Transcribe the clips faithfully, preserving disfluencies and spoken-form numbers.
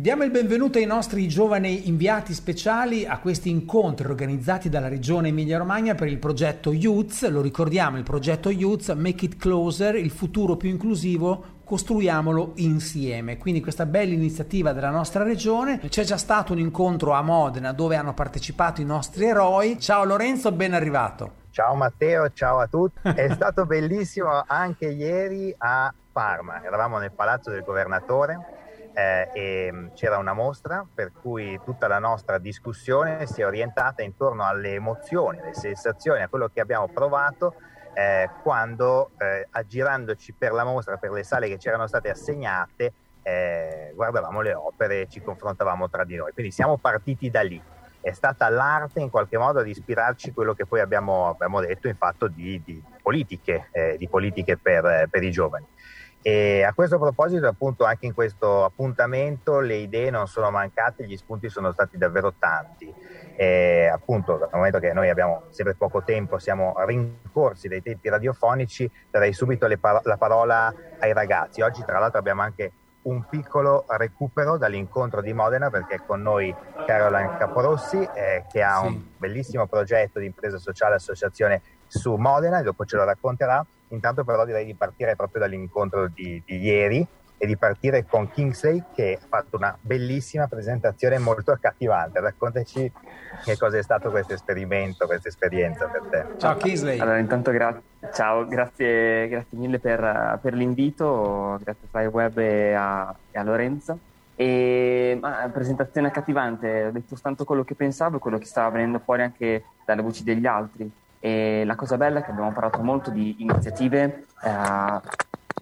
Diamo il benvenuto ai nostri giovani inviati speciali a questi incontri organizzati dalla Regione Emilia-Romagna per il progetto YOUZ. Lo ricordiamo, il progetto YOUZ, Make It Closer, il futuro più inclusivo, costruiamolo insieme. Quindi questa bella iniziativa della nostra regione. C'è già stato un incontro a Modena dove hanno partecipato i nostri eroi. Ciao Lorenzo, ben arrivato. Ciao Matteo, ciao a tutti. È stato bellissimo anche ieri a Parma. Eravamo nel Palazzo del Governatore. Eh, e c'era una mostra per cui tutta la nostra discussione si è orientata intorno alle emozioni, alle sensazioni, a quello che abbiamo provato eh, quando eh, aggirandoci per la mostra, per le sale che ci erano state assegnate, eh, guardavamo le opere e ci confrontavamo tra di noi. Quindi siamo partiti da lì. È stata l'arte in qualche modo ad ispirarci quello che poi abbiamo, abbiamo detto in fatto di, di politiche, eh, di politiche per, per i giovani. E a questo proposito, appunto, anche in questo appuntamento le idee non sono mancate, gli spunti sono stati davvero tanti. E, appunto, dal momento che noi abbiamo sempre poco tempo, siamo rincorsi dai tempi radiofonici, darei subito le par- la parola ai ragazzi. Oggi, tra l'altro, abbiamo anche un piccolo recupero dall'incontro di Modena, perché è con noi Caroline Caporossi, eh, che ha sì. un bellissimo progetto di impresa sociale associazione su Modena, e dopo ce lo racconterà. Intanto però direi di partire proprio dall'incontro di, di ieri e di partire con Kingsley, che ha fatto una bellissima presentazione molto accattivante. Raccontaci che cosa è stato questo esperimento, questa esperienza per te. Ciao Kingsley. Allora intanto gra- ciao, grazie, grazie mille per, per l'invito, grazie a Flyweb e a, e a Lorenzo. E, ma, presentazione accattivante, ho detto soltanto quello che pensavo e quello che stava venendo fuori anche dalle voci degli altri. E la cosa bella è che abbiamo parlato molto di iniziative, eh,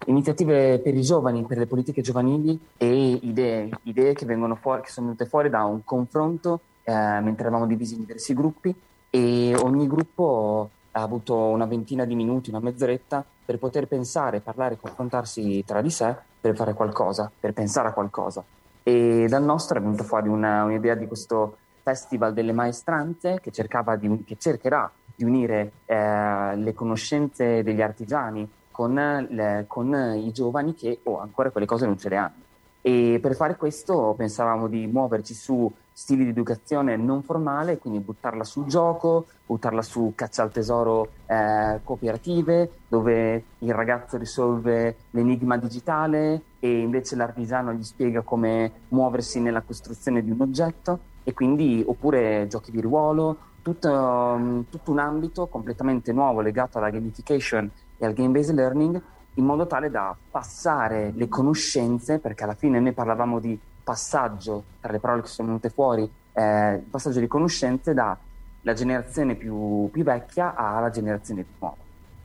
iniziative per i giovani, per le politiche giovanili, e idee, idee che vengono fuori, che sono venute fuori da un confronto eh, mentre eravamo divisi in diversi gruppi, e ogni gruppo ha avuto una ventina di minuti, una mezz'oretta per poter pensare, parlare, confrontarsi tra di sé per fare qualcosa, per pensare a qualcosa. E dal nostro è venuta fuori una, un'idea di questo festival delle maestranze che cercava di, che cercherà di unire eh, le conoscenze degli artigiani con, le, con i giovani che oh, ancora quelle cose non ce le hanno. E per fare questo pensavamo di muoverci su stili di educazione non formale, quindi buttarla sul gioco, buttarla su caccia al tesoro eh, cooperative, dove il ragazzo risolve l'enigma digitale e invece l'artigiano gli spiega come muoversi nella costruzione di un oggetto, e quindi oppure giochi di ruolo. Tutto, tutto un ambito completamente nuovo legato alla gamification e al game-based learning, in modo tale da passare le conoscenze, perché alla fine noi parlavamo di passaggio, tra le parole che sono venute fuori, eh, passaggio di conoscenze dalla generazione più, più vecchia alla generazione più nuova.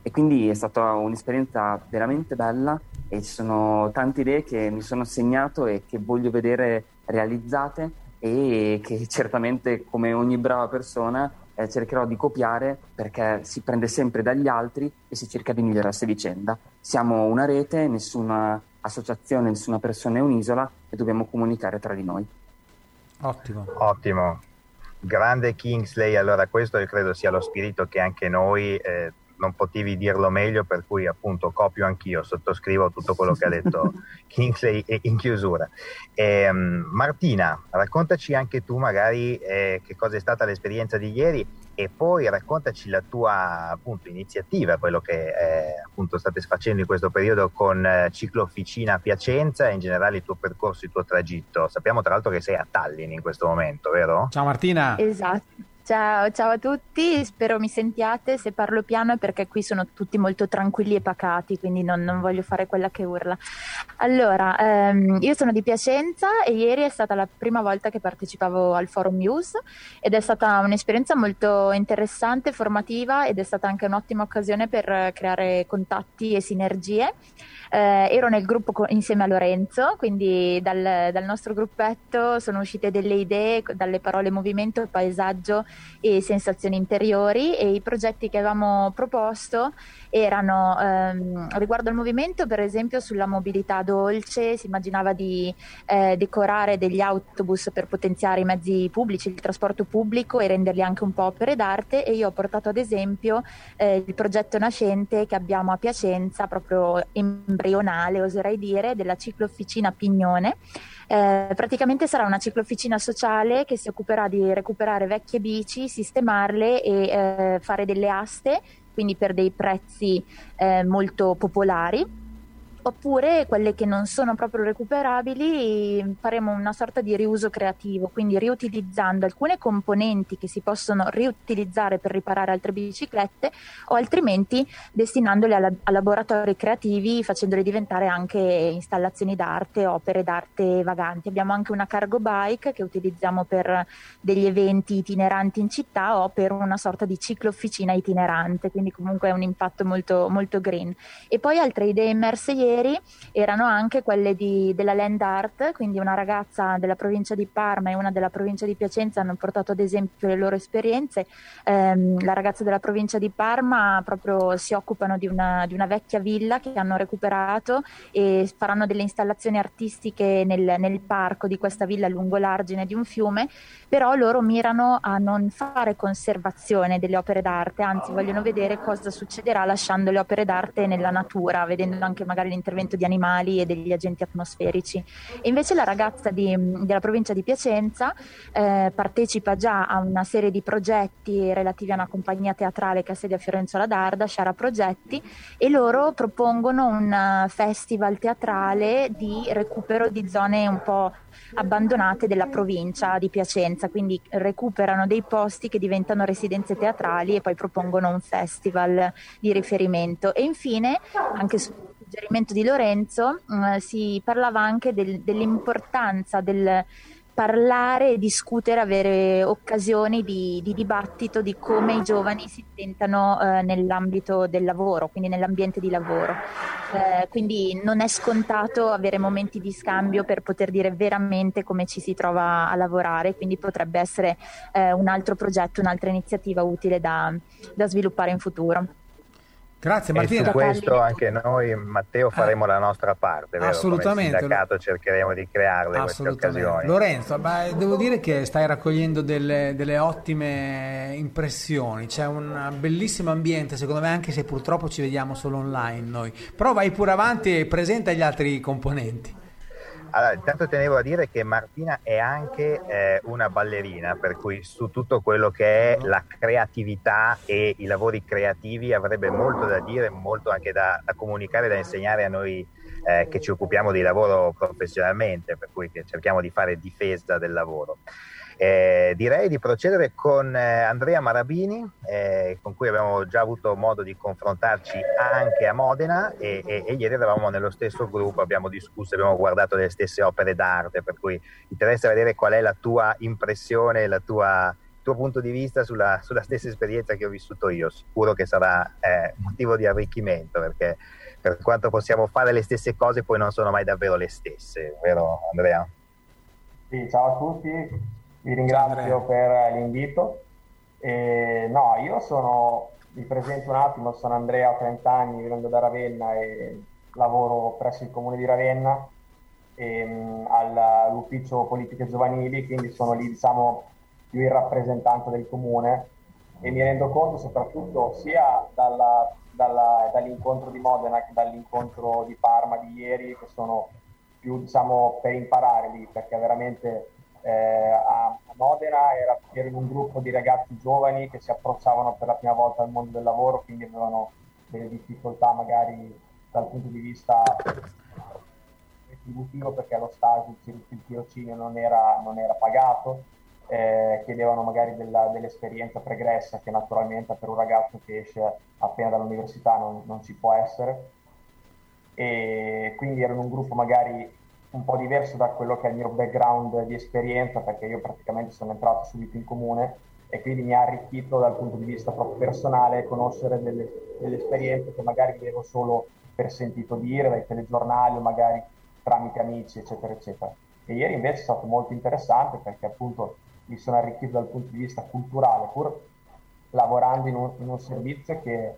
E quindi è stata un'esperienza veramente bella, e ci sono tante idee che mi sono segnato e che voglio vedere realizzate, e che certamente, come ogni brava persona, eh, cercherò di copiare, perché si prende sempre dagli altri e si cerca di migliorarsi a vicenda. Siamo una rete, nessuna associazione, nessuna persona è un'isola, e dobbiamo comunicare tra di noi. Ottimo. Ottimo. Grande Kingsley. Allora questo io credo sia lo spirito che anche noi, eh, non potevi dirlo meglio, per cui appunto copio anch'io, sottoscrivo tutto quello che ha detto Kingsley in chiusura. E, um, Martina, raccontaci anche tu magari eh, che cosa è stata l'esperienza di ieri, e poi raccontaci la tua appunto iniziativa, quello che eh, appunto state facendo in questo periodo con eh, Ciclofficina Piacenza, e in generale il tuo percorso, il tuo tragitto. Sappiamo tra l'altro che sei a Tallinn in questo momento, vero? Ciao Martina. Esatto. Ciao, ciao a tutti, spero mi sentiate. Se parlo piano è perché qui sono tutti molto tranquilli e pacati, quindi non, non voglio fare quella che urla. Allora, ehm, io sono di Piacenza e ieri è stata la prima volta che partecipavo al forum YOUZ, ed è stata un'esperienza molto interessante, formativa, ed è stata anche un'ottima occasione per creare contatti e sinergie. Eh, ero nel gruppo co- insieme a Lorenzo, quindi dal, dal nostro gruppetto sono uscite delle idee, dalle parole movimento, paesaggio e sensazioni interiori, e i progetti che avevamo proposto erano ehm, riguardo al movimento, per esempio sulla mobilità dolce. Si immaginava di eh, decorare degli autobus per potenziare i mezzi pubblici, il trasporto pubblico, e renderli anche un po' opere d'arte, e io ho portato ad esempio eh, il progetto nascente che abbiamo a Piacenza, proprio embrionale oserei dire, della ciclofficina Pignone, Eh, praticamente sarà una ciclofficina sociale che si occuperà di recuperare vecchie bici, sistemarle e eh, fare delle aste, quindi per dei prezzi eh, molto popolari. Oppure quelle che non sono proprio recuperabili faremo una sorta di riuso creativo, quindi riutilizzando alcune componenti che si possono riutilizzare per riparare altre biciclette, o altrimenti destinandole a, a laboratori creativi, facendole diventare anche installazioni d'arte, opere d'arte vaganti. Abbiamo anche una cargo bike che utilizziamo per degli eventi itineranti in città o per una sorta di ciclofficina itinerante, quindi comunque è un impatto molto, molto green. E poi altre idee immerse ieri erano anche quelle di, della land art, quindi una ragazza della provincia di Parma e una della provincia di Piacenza hanno portato ad esempio le loro esperienze. Ehm, la ragazza della provincia di Parma proprio si occupano di una, di una vecchia villa che hanno recuperato e faranno delle installazioni artistiche nel, nel parco di questa villa lungo l'argine di un fiume, però loro mirano a non fare conservazione delle opere d'arte, anzi vogliono vedere cosa succederà lasciando le opere d'arte nella natura, vedendo anche magari l'intervento di animali e degli agenti atmosferici. E invece la ragazza di, della provincia di Piacenza eh, partecipa già a una serie di progetti relativi a una compagnia teatrale che ha sede a Fiorenzo Darda Shara Progetti, e loro propongono un festival teatrale di recupero di zone un po' abbandonate della provincia di Piacenza, quindi recuperano dei posti che diventano residenze teatrali e poi propongono un festival di riferimento. E infine, anche su suggerimento di Lorenzo, eh, si parlava anche del, dell'importanza del parlare, discutere, avere occasioni di, di dibattito di come i giovani si sentano eh, nell'ambito del lavoro, quindi nell'ambiente di lavoro. Eh, quindi non è scontato avere momenti di scambio per poter dire veramente come ci si trova a lavorare, quindi potrebbe essere eh, un altro progetto, un'altra iniziativa utile da, da sviluppare in futuro. Grazie Martina. E su questo anche noi, Matteo, faremo ah, la nostra parte, vero? Assolutamente. Come sindacato cercheremo di crearle queste occasioni. Lorenzo, ma devo dire che stai raccogliendo delle, delle ottime impressioni, c'è un bellissimo ambiente secondo me, anche se purtroppo ci vediamo solo online noi, però vai pure avanti e presenta gli altri componenti. Allora, intanto tenevo a dire che Martina è anche eh, una ballerina, per cui su tutto quello che è la creatività e i lavori creativi avrebbe molto da dire, molto anche da, da comunicare, da insegnare a noi eh, che ci occupiamo di lavoro professionalmente, per cui che cerchiamo di fare difesa del lavoro. Eh, direi di procedere con eh, Andrea Marabini, eh, con cui abbiamo già avuto modo di confrontarci anche a Modena, e, e, e ieri eravamo nello stesso gruppo, abbiamo discusso, abbiamo guardato le stesse opere d'arte, per cui interessa vedere qual è la tua impressione, la tua, il tuo punto di vista sulla, sulla stessa esperienza che ho vissuto io. Sicuro che sarà eh, motivo di arricchimento, perché per quanto possiamo fare le stesse cose poi non sono mai davvero le stesse, vero Andrea? Sì, ciao a tutti. Vi ringrazio per l'invito. Eh, no, io sono, vi presento un attimo, sono Andrea, ho trenta anni, vengo da Ravenna e lavoro presso il comune di Ravenna ehm, all'ufficio politiche giovanili, quindi sono lì, diciamo, più il rappresentante del comune, e mi rendo conto soprattutto sia dalla, dalla, dall'incontro di Modena che dall'incontro di Parma di ieri, che sono più, diciamo, per imparare lì, perché veramente... Eh, a Modena era, era in un gruppo di ragazzi giovani che si approcciavano per la prima volta al mondo del lavoro, quindi avevano delle difficoltà magari dal punto di vista retributivo, perché lo stage, il tirocinio non era, non era pagato, eh, chiedevano magari della, dell'esperienza pregressa, che naturalmente per un ragazzo che esce appena dall'università non, non ci può essere, e quindi era in un gruppo magari un po' diverso da quello che è il mio background di esperienza, perché io praticamente sono entrato subito in comune, e quindi mi ha arricchito dal punto di vista proprio personale conoscere delle, delle esperienze che magari vedevo solo per sentito dire dai telegiornali o magari tramite amici, eccetera eccetera. E ieri invece è stato molto interessante, perché appunto mi sono arricchito dal punto di vista culturale, pur lavorando in un, in un servizio che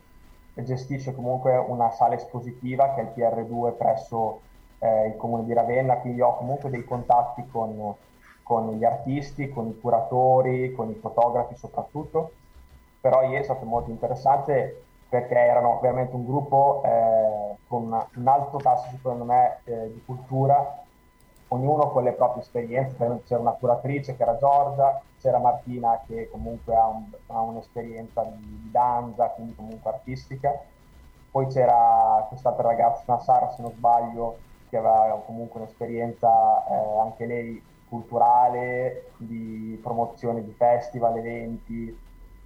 gestisce comunque una sala espositiva che è il P R due presso Eh, il comune di Ravenna, quindi ho comunque dei contatti con, con gli artisti, con i curatori, con i fotografi soprattutto. Però ieri è stato molto interessante, perché erano veramente un gruppo eh, con un alto tasso secondo me eh, di cultura, ognuno con le proprie esperienze. C'era una curatrice che era Giorgia, c'era Martina che comunque ha, un, ha un'esperienza di, di danza, quindi comunque artistica, poi c'era quest'altra ragazza, Sara se non sbaglio, che aveva comunque un'esperienza eh, anche lei culturale, di promozione di festival, eventi,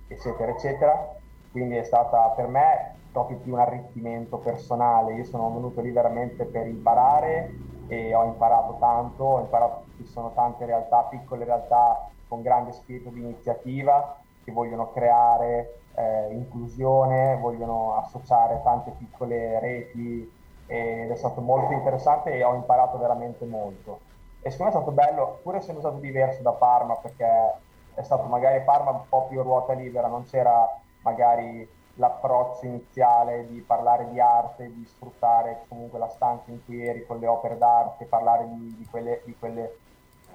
eccetera eccetera. Quindi è stata per me proprio più un arricchimento personale. Io sono venuto lì veramente per imparare e ho imparato tanto, ho imparato che ci sono tante realtà, piccole realtà con grande spirito di iniziativa che vogliono creare eh, inclusione, vogliono associare tante piccole reti, ed è stato molto interessante e ho imparato veramente molto. E secondo me è stato bello, pur essendo stato diverso da Parma, perché è stato magari Parma un po' più ruota libera, non c'era magari l'approccio iniziale di parlare di arte, di sfruttare comunque la stanza in cui eri con le opere d'arte, parlare di, di, quelle, di, quelle,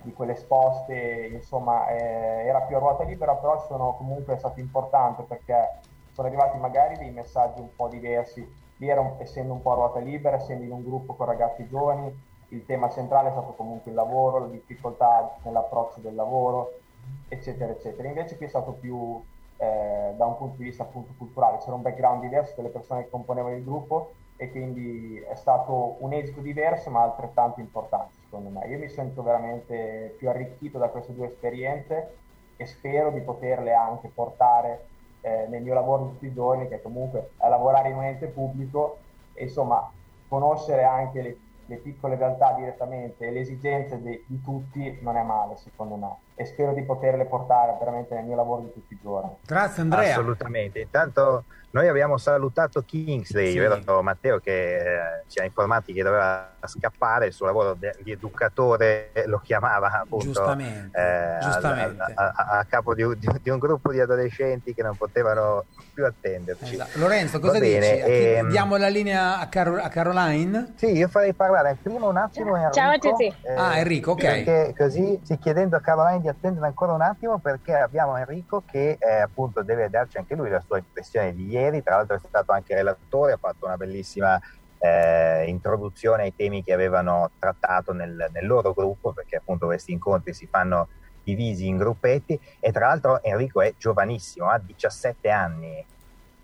di quelle esposte, insomma eh, era più a ruota libera, però sono comunque è stato importante perché sono arrivati magari dei messaggi un po' diversi. Lì era, essendo un po' a ruota libera, essendo in un gruppo con ragazzi giovani, il tema centrale è stato comunque il lavoro, la difficoltà nell'approccio del lavoro, eccetera eccetera. Invece qui è stato più Eh, da un punto di vista appunto culturale, c'era un background diverso delle persone che componevano il gruppo e quindi è stato un esito diverso ma altrettanto importante secondo me. Io mi sento veramente più arricchito da queste due esperienze e spero di poterle anche portare eh, nel mio lavoro di tutti i giorni, che comunque è lavorare in un ente pubblico e insomma conoscere anche le, le piccole realtà direttamente e le esigenze de, di tutti non è male secondo me. E spero di poterle portare veramente nel mio lavoro di tutti i giorni. Grazie Andrea. Assolutamente. Intanto noi abbiamo salutato Kingsley, sì. Vero Matteo, che eh, ci ha informati che doveva scappare, il suo lavoro de- di educatore lo chiamava appunto, giustamente, eh, giustamente. A, a, a, a capo di, di, di un gruppo di adolescenti che non potevano più attenderci. Esatto. Lorenzo, cosa dici? Ehm... Diamo la linea a, Car- a Caroline? Sì, io farei parlare prima un attimo Enrico. Ciao a tutti. Eh, ah Enrico, ok. Perché così, sì, chiedendo a Caroline di attendere ancora un attimo perché abbiamo Enrico che eh, appunto deve darci anche lui la sua impressione di ieri. Tra l'altro è stato anche relatore, ha fatto una bellissima eh, introduzione ai temi che avevano trattato nel, nel loro gruppo, perché appunto questi incontri si fanno divisi in gruppetti e tra l'altro Enrico è giovanissimo, ha diciassette anni.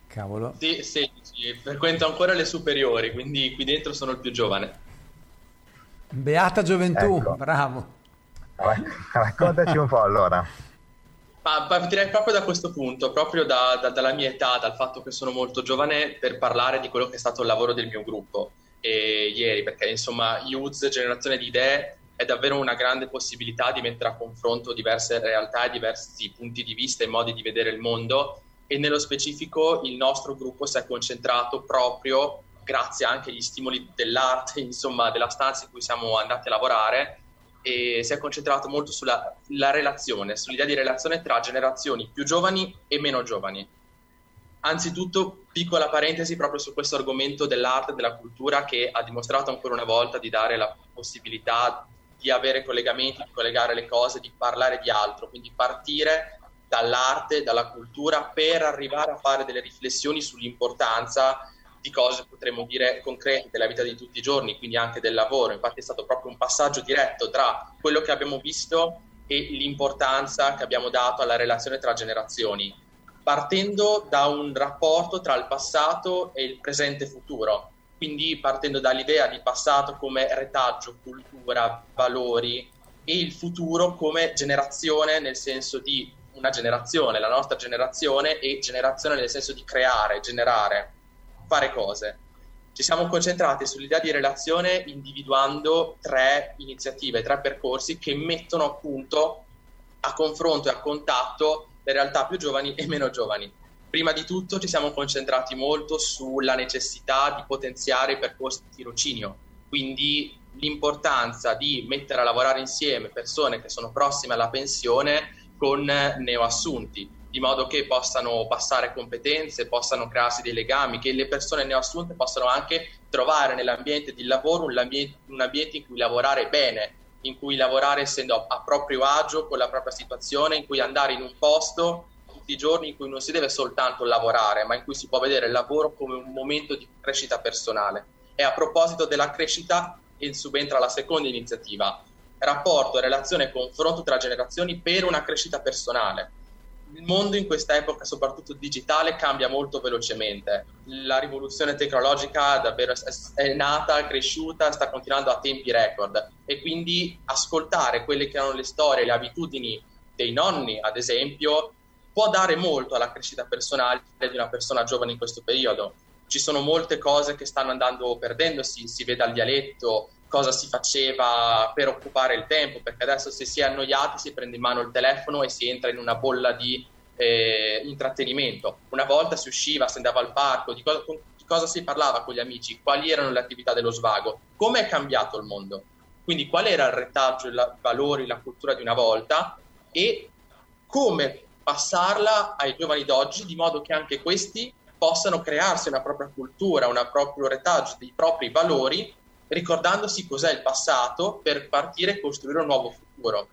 Cavolo. Sì, sì, sì, frequento ancora le superiori, quindi qui dentro sono il più giovane. Beata gioventù, ecco. Bravo. Raccontaci un po' allora. Ma partirei proprio da questo punto, proprio da, da, dalla mia età, dal fatto che sono molto giovane, per parlare di quello che è stato il lavoro del mio gruppo e ieri, perché insomma YOUZ, generazione di idee, è davvero una grande possibilità di mettere a confronto diverse realtà e diversi punti di vista e modi di vedere il mondo, e nello specifico il nostro gruppo si è concentrato proprio grazie anche agli stimoli dell'arte, insomma della stanza in cui siamo andati a lavorare, e si è concentrato molto sulla la relazione, sull'idea di relazione tra generazioni più giovani e meno giovani. Anzitutto, piccola parentesi proprio su questo argomento dell'arte e della cultura, che ha dimostrato ancora una volta di dare la possibilità di avere collegamenti, di collegare le cose, di parlare di altro, quindi partire dall'arte, dalla cultura, per arrivare a fare delle riflessioni sull'importanza di cose, potremmo dire, concrete della vita di tutti i giorni, quindi anche del lavoro. Infatti è stato proprio un passaggio diretto tra quello che abbiamo visto e l'importanza che abbiamo dato alla relazione tra generazioni, partendo da un rapporto tra il passato e il presente futuro, quindi partendo dall'idea di passato come retaggio, cultura, valori, e il futuro come generazione, nel senso di una generazione, la nostra generazione, e generazione nel senso di creare, generare, fare cose. Ci siamo concentrati sull'idea di relazione individuando tre iniziative, tre percorsi che mettono appunto a confronto e a contatto le realtà più giovani e meno giovani. Prima di tutto ci siamo concentrati molto sulla necessità di potenziare i percorsi di tirocinio, quindi l'importanza di mettere a lavorare insieme persone che sono prossime alla pensione con neoassunti, di modo che possano passare competenze, possano crearsi dei legami, che le persone neoassunte possano anche trovare nell'ambiente di lavoro un ambiente, un ambiente in cui lavorare bene, in cui lavorare essendo a proprio agio, con la propria situazione, in cui andare in un posto tutti i giorni in cui non si deve soltanto lavorare, ma in cui si può vedere il lavoro come un momento di crescita personale. E a proposito della crescita, subentra la seconda iniziativa, rapporto, relazione e confronto tra generazioni per una crescita personale. Il mondo in questa epoca, soprattutto digitale, cambia molto velocemente. La rivoluzione tecnologica davvero è nata, cresciuta, sta continuando a tempi record, e quindi ascoltare quelle che erano le storie, le abitudini dei nonni, ad esempio, può dare molto alla crescita personale di una persona giovane in questo periodo. Ci sono molte cose che stanno andando perdendosi, si vede al dialetto cosa si faceva per occupare il tempo, perché adesso se si è annoiati si prende in mano il telefono e si entra in una bolla di eh, intrattenimento. Una volta si usciva, si andava al parco, di cosa, di cosa si parlava con gli amici, quali erano le attività dello svago, come è cambiato il mondo. Quindi qual era il retaggio, i valori, la cultura di una volta e come passarla ai giovani d'oggi, di modo che anche questi possano crearsi una propria cultura, un proprio retaggio, dei propri valori, ricordandosi cos'è il passato per partire e costruire un nuovo futuro.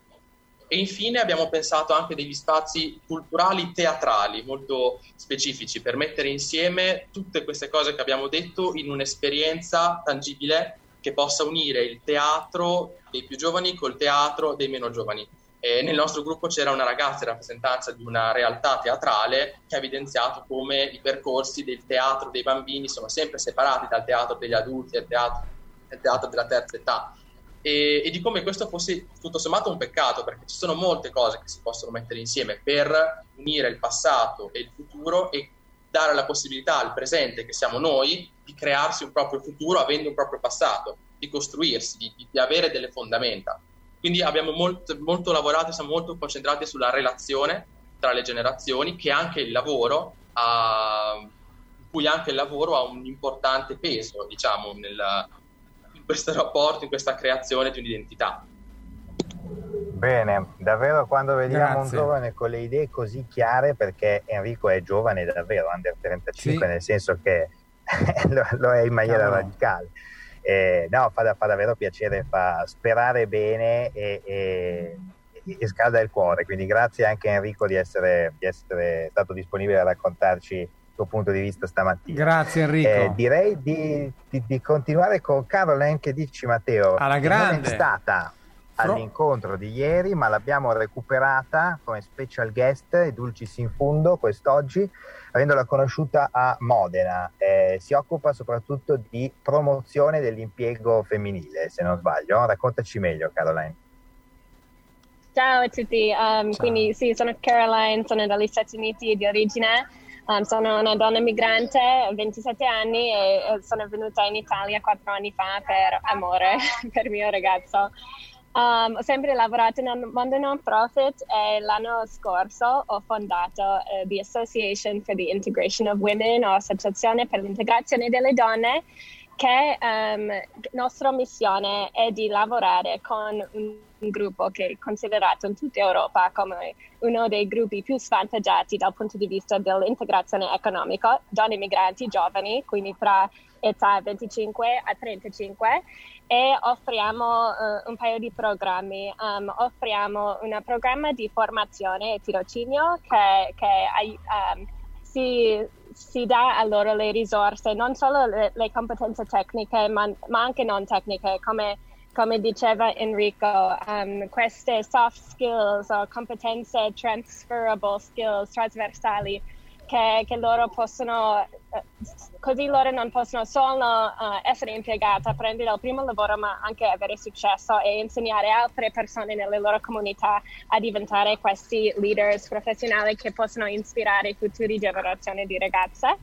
E infine abbiamo pensato anche degli spazi culturali teatrali molto specifici per mettere insieme tutte queste cose che abbiamo detto in un'esperienza tangibile che possa unire il teatro dei più giovani col teatro dei meno giovani. E nel nostro gruppo c'era una ragazza in rappresentanza di una realtà teatrale che ha evidenziato come i percorsi del teatro dei bambini sono sempre separati dal teatro degli adulti e dal teatro il teatro della terza età, e, e di come questo fosse tutto sommato un peccato, perché ci sono molte cose che si possono mettere insieme per unire il passato e il futuro e dare la possibilità al presente, che siamo noi, di crearsi un proprio futuro avendo un proprio passato, di costruirsi, di, di avere delle fondamenta. Quindi abbiamo molto, molto lavorato, siamo molto concentrati sulla relazione tra le generazioni, che anche il lavoro ha, in cui anche il lavoro ha un importante peso, diciamo, nel questo rapporto, in questa creazione di un'identità. Bene, davvero quando vediamo Grazie. Un giovane con le idee così chiare, perché Enrico è giovane davvero, under trentacinque, sì. Nel senso che lo, lo è in maniera no, no. radicale. Eh, no, fa, fa davvero piacere, fa sperare bene e, e, e scalda il cuore. Quindi grazie anche Enrico di essere, di essere stato disponibile a raccontarci punto di vista stamattina. Grazie Enrico. Eh, direi di, di, di continuare con Caroline, che dici Matteo. Alla grande. Non è stata all'incontro di ieri, ma l'abbiamo recuperata come special guest e Dulcis in Fundo quest'oggi, avendola conosciuta a Modena. Eh, si occupa soprattutto di promozione dell'impiego femminile, se non sbaglio. Raccontaci meglio Caroline. Ciao a tutti. Um, Ciao. Quindi sì, sono Caroline, sono dagli Stati Uniti di origine. Um, sono una donna migrante, ventisette anni, e, e sono venuta in Italia quattro anni fa per amore, per mio ragazzo. Um, ho sempre lavorato in un mondo non profit e l'anno scorso ho fondato uh, the Association for the Integration of Women, o Associazione per l'Integrazione delle Donne, che um, nostra missione è di lavorare con un, un gruppo che è considerato in tutta Europa come uno dei gruppi più svantaggiati dal punto di vista dell'integrazione economica, donne migranti giovani, quindi tra età venticinque a trentacinque, e offriamo uh, un paio di programmi. Um, offriamo un programma di formazione e tirocinio che, che um, si... si dà a loro le risorse, non solo le, le competenze tecniche, ma, ma anche non tecniche, come, come diceva Enrico, um, queste soft skills o competenze transferable skills, trasversali, che, che loro possono, così loro non possono solo uh, essere impiegate, prendere il primo lavoro, ma anche avere successo e insegnare altre persone nelle loro comunità a diventare questi leaders professionali che possono inspirare future generazioni di ragazze.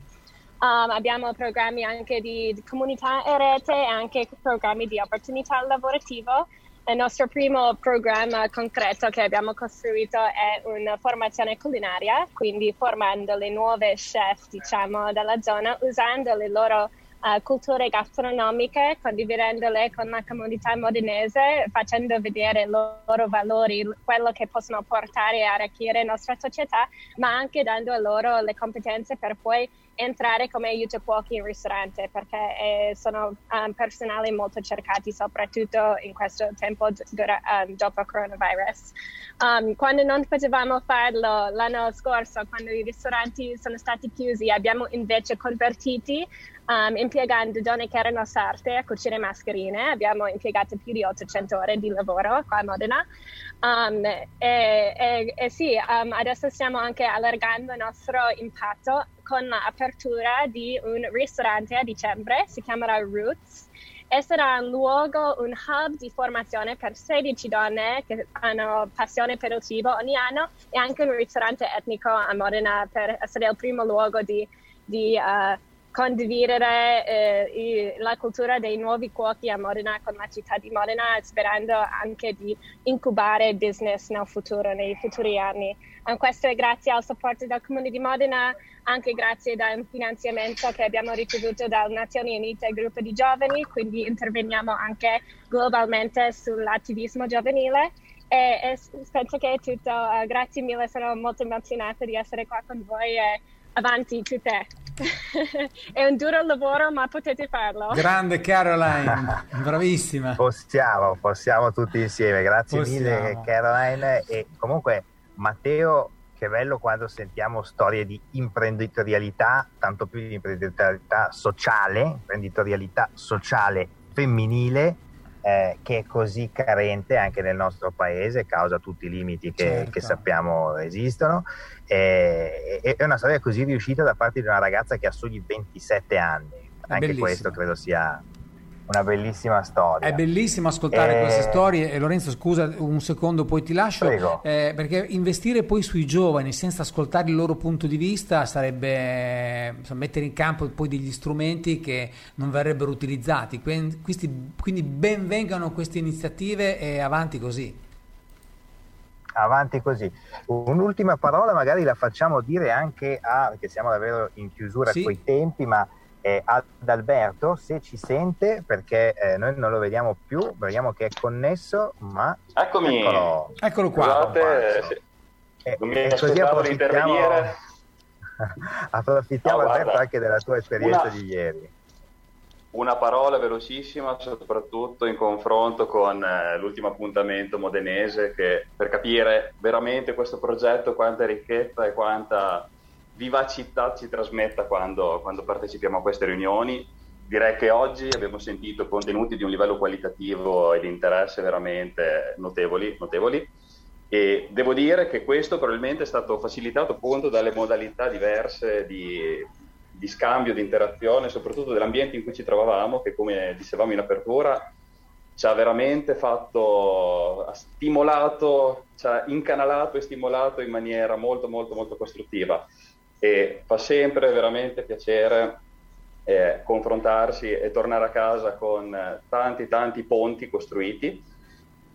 Um, abbiamo programmi anche di, di comunità e rete, anche programmi di opportunità lavorativo. Il nostro primo programma concreto che abbiamo costruito è una formazione culinaria, quindi formando le nuove chef, diciamo, dalla zona, usando le loro uh, culture gastronomiche, condividendole con la comunità modenese, facendo vedere i loro valori, quello che possono portare a arricchire la nostra società, ma anche dando loro le competenze per poi entrare come aiuto cuochi in ristorante, perché eh, sono um, personali molto cercati, soprattutto in questo tempo d- dura, um, dopo coronavirus. Um, quando non potevamo farlo l'anno scorso, quando i ristoranti sono stati chiusi, abbiamo invece convertiti Um, impiegando donne che erano sarte a cucire mascherine. Abbiamo impiegato più di ottocento ore di lavoro qua a Modena. Um, e, e, e sì, um, adesso stiamo anche allargando il nostro impatto con l'apertura di un ristorante a dicembre, si chiamerà Roots, e sarà un luogo, un hub di formazione per sedici donne che hanno passione per il cibo ogni anno, e anche un ristorante etnico a Modena per essere il primo luogo di... di uh, condividere eh, la cultura dei nuovi cuochi a Modena con la città di Modena, sperando anche di incubare business nel futuro, nei futuri anni. Um, questo è grazie al supporto del Comune di Modena, anche grazie da un finanziamento che abbiamo ricevuto dalle Nazioni Unite e Gruppo di Giovani, quindi interveniamo anche globalmente sull'attivismo giovanile. E, e penso che è tutto. Uh, grazie mille, sono molto emozionata di essere qua con voi. E, avanti, più te. È un duro lavoro, ma potete farlo. Grande Caroline, bravissima. Possiamo, possiamo tutti insieme. Grazie possiamo. mille Caroline. E comunque Matteo, che bello quando sentiamo storie di imprenditorialità, tanto più di imprenditorialità sociale, imprenditorialità sociale femminile, eh, che è così carente anche nel nostro paese, causa tutti i limiti che, certo. che sappiamo esistono. Eh, è una storia così riuscita da parte di una ragazza che ha solo ventisette anni. Anche bellissima. Questo credo sia una bellissima storia. È bellissimo ascoltare eh... queste storie. E Lorenzo, scusa un secondo, poi ti lascio. Eh, perché investire poi sui giovani senza ascoltare il loro punto di vista sarebbe insomma, mettere in campo poi degli strumenti che non verrebbero utilizzati. Quindi, quindi ben vengano queste iniziative e avanti così. Avanti così. Un'ultima parola magari la facciamo dire anche a, perché siamo davvero in chiusura sì. coi tempi, ma eh, ad Alberto, se ci sente, perché eh, noi non lo vediamo più, vediamo che è connesso, ma Eccomi. eccolo, eccolo qua. Scusate, sì. eh, non mi aspettavo di intervenire. Approfittiamo no, Alberto anche della tua esperienza una, di ieri. Una parola velocissima, soprattutto in confronto con eh, l'ultimo appuntamento modenese, che per capire veramente questo progetto quanta ricchezza e quanta vivacità ci trasmetta quando, quando partecipiamo a queste riunioni. Direi che oggi abbiamo sentito contenuti di un livello qualitativo e di interesse veramente notevoli, notevoli. E devo dire che questo probabilmente è stato facilitato appunto dalle modalità diverse di... di scambio, di interazione, soprattutto dell'ambiente in cui ci trovavamo, che come dicevamo in apertura ci ha veramente fatto, ha stimolato, ci ha incanalato e stimolato in maniera molto molto molto costruttiva, e fa sempre veramente piacere eh, confrontarsi e tornare a casa con tanti tanti ponti costruiti.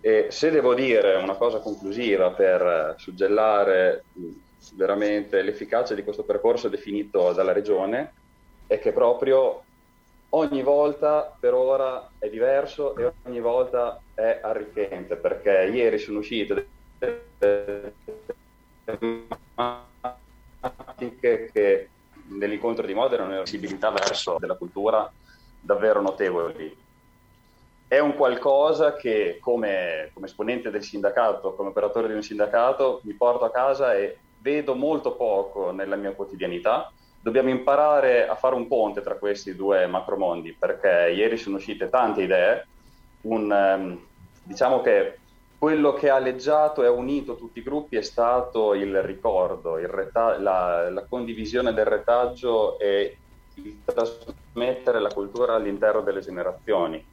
E se devo dire una cosa conclusiva per suggellare veramente l'efficacia di questo percorso definito dalla regione, è che proprio ogni volta per ora è diverso e ogni volta è arricchente, perché ieri sono uscite tematiche che nell'incontro di Modena hanno una sensibilità verso della cultura davvero notevoli. È un qualcosa che come, come esponente del sindacato, come operatore di un sindacato, mi porto a casa e vedo molto poco nella mia quotidianità. Dobbiamo imparare a fare un ponte tra questi due macromondi, perché ieri sono uscite tante idee. Un, diciamo che quello che ha aleggiato e ha unito tutti i gruppi è stato il ricordo, il reta- la, la condivisione del retaggio e il trasmettere la cultura all'interno delle generazioni.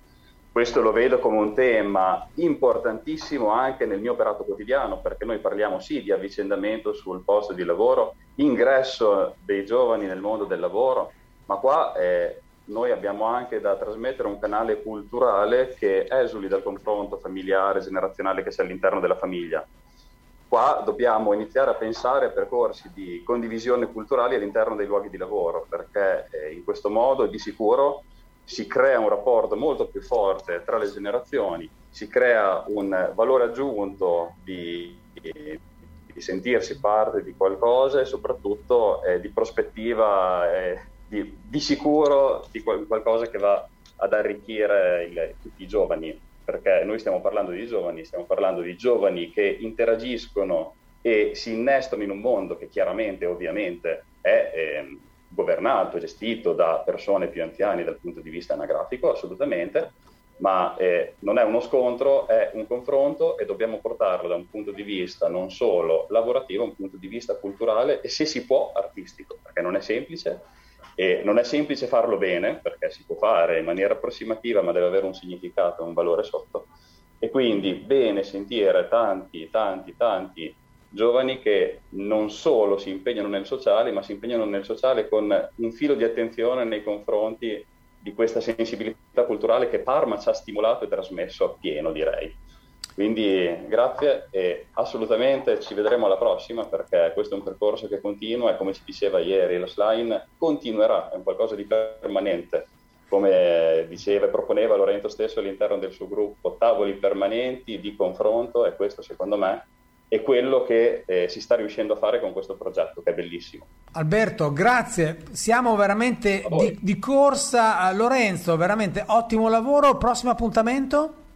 Questo lo vedo come un tema importantissimo anche nel mio operato quotidiano, perché noi parliamo sì di avvicendamento sul posto di lavoro, ingresso dei giovani nel mondo del lavoro, ma qua eh, noi abbiamo anche da trasmettere un canale culturale che esuli dal confronto familiare, generazionale che c'è all'interno della famiglia. Qua dobbiamo iniziare a pensare a percorsi di condivisione culturali all'interno dei luoghi di lavoro, perché eh, in questo modo di sicuro si crea un rapporto molto più forte tra le generazioni, si crea un valore aggiunto di, di, di sentirsi parte di qualcosa e soprattutto eh, di prospettiva eh, di, di sicuro di qual- qualcosa che va ad arricchire il, tutti i giovani, perché noi stiamo parlando di giovani, stiamo parlando di giovani che interagiscono e si innestano in un mondo che chiaramente, ovviamente, è eh, governato, gestito da persone più anziane dal punto di vista anagrafico, assolutamente, ma eh, non è uno scontro, è un confronto e dobbiamo portarlo da un punto di vista non solo lavorativo, ma un punto di vista culturale e, se si può, artistico, perché non è semplice e non è semplice farlo bene, perché si può fare in maniera approssimativa, ma deve avere un significato, un valore sotto. E quindi bene sentire tanti, tanti, tanti giovani che non solo si impegnano nel sociale, ma si impegnano nel sociale con un filo di attenzione nei confronti di questa sensibilità culturale che Parma ci ha stimolato e trasmesso a pieno, direi. Quindi grazie e assolutamente ci vedremo alla prossima, perché questo è un percorso che continua e, come ci diceva ieri la Slime, continuerà, è un qualcosa di permanente. Come diceva e proponeva Lorenzo stesso all'interno del suo gruppo, tavoli permanenti di confronto, e questo secondo me è quello che eh, si sta riuscendo a fare con questo progetto, che è bellissimo. Alberto, grazie, siamo veramente di, di corsa a Lorenzo, veramente ottimo lavoro. Prossimo appuntamento?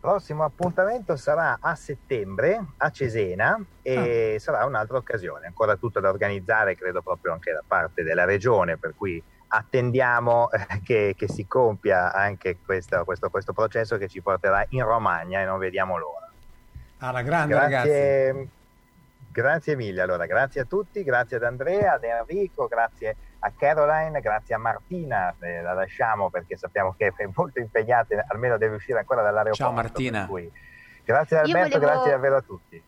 Prossimo appuntamento sarà a settembre a Cesena e ah. sarà un'altra occasione, ancora tutto da organizzare, credo proprio anche da parte della regione, per cui attendiamo che, che si compia anche questo, questo, questo processo che ci porterà in Romagna e non vediamo l'ora. Alla grande, grazie, ragazzi. Grazie mille, allora, grazie a tutti, grazie ad Andrea, ad Enrico, grazie a Caroline, grazie a Martina, eh, la lasciamo perché sappiamo che è molto impegnata, almeno deve uscire ancora dall'aeroporto. Ciao Martina. Grazie Alberto, volevo... grazie davvero a tutti.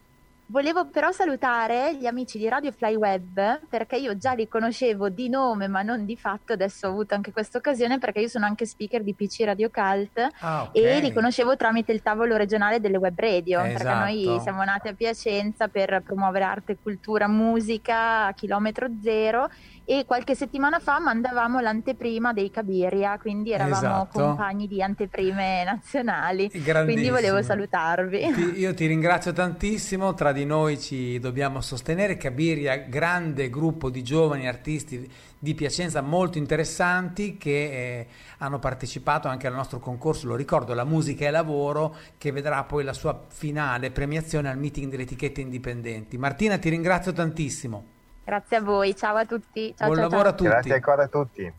Volevo però salutare gli amici di Radio Flyweb, perché io già li conoscevo di nome ma non di fatto, adesso ho avuto anche questa occasione perché io sono anche speaker di P C Radio Cult. Ah, okay. E li conoscevo tramite il tavolo regionale delle web radio, esatto. Perché noi siamo nati a Piacenza per promuovere arte, cultura, musica a chilometro zero, e qualche settimana fa mandavamo l'anteprima dei Cabiria, quindi eravamo, esatto, compagni di anteprime nazionali. Quindi volevo salutarvi. Ti, io ti ringrazio tantissimo, tra di noi ci dobbiamo sostenere. Cabiria, grande gruppo di giovani artisti di Piacenza molto interessanti che eh, hanno partecipato anche al nostro concorso, lo ricordo, La musica è lavoro, che vedrà poi la sua finale premiazione al meeting delle etichette indipendenti. Martina, ti ringrazio tantissimo. Grazie a voi, ciao a tutti. Ciao, buon ciao, lavoro ciao. a tutti. Grazie ancora a tutti.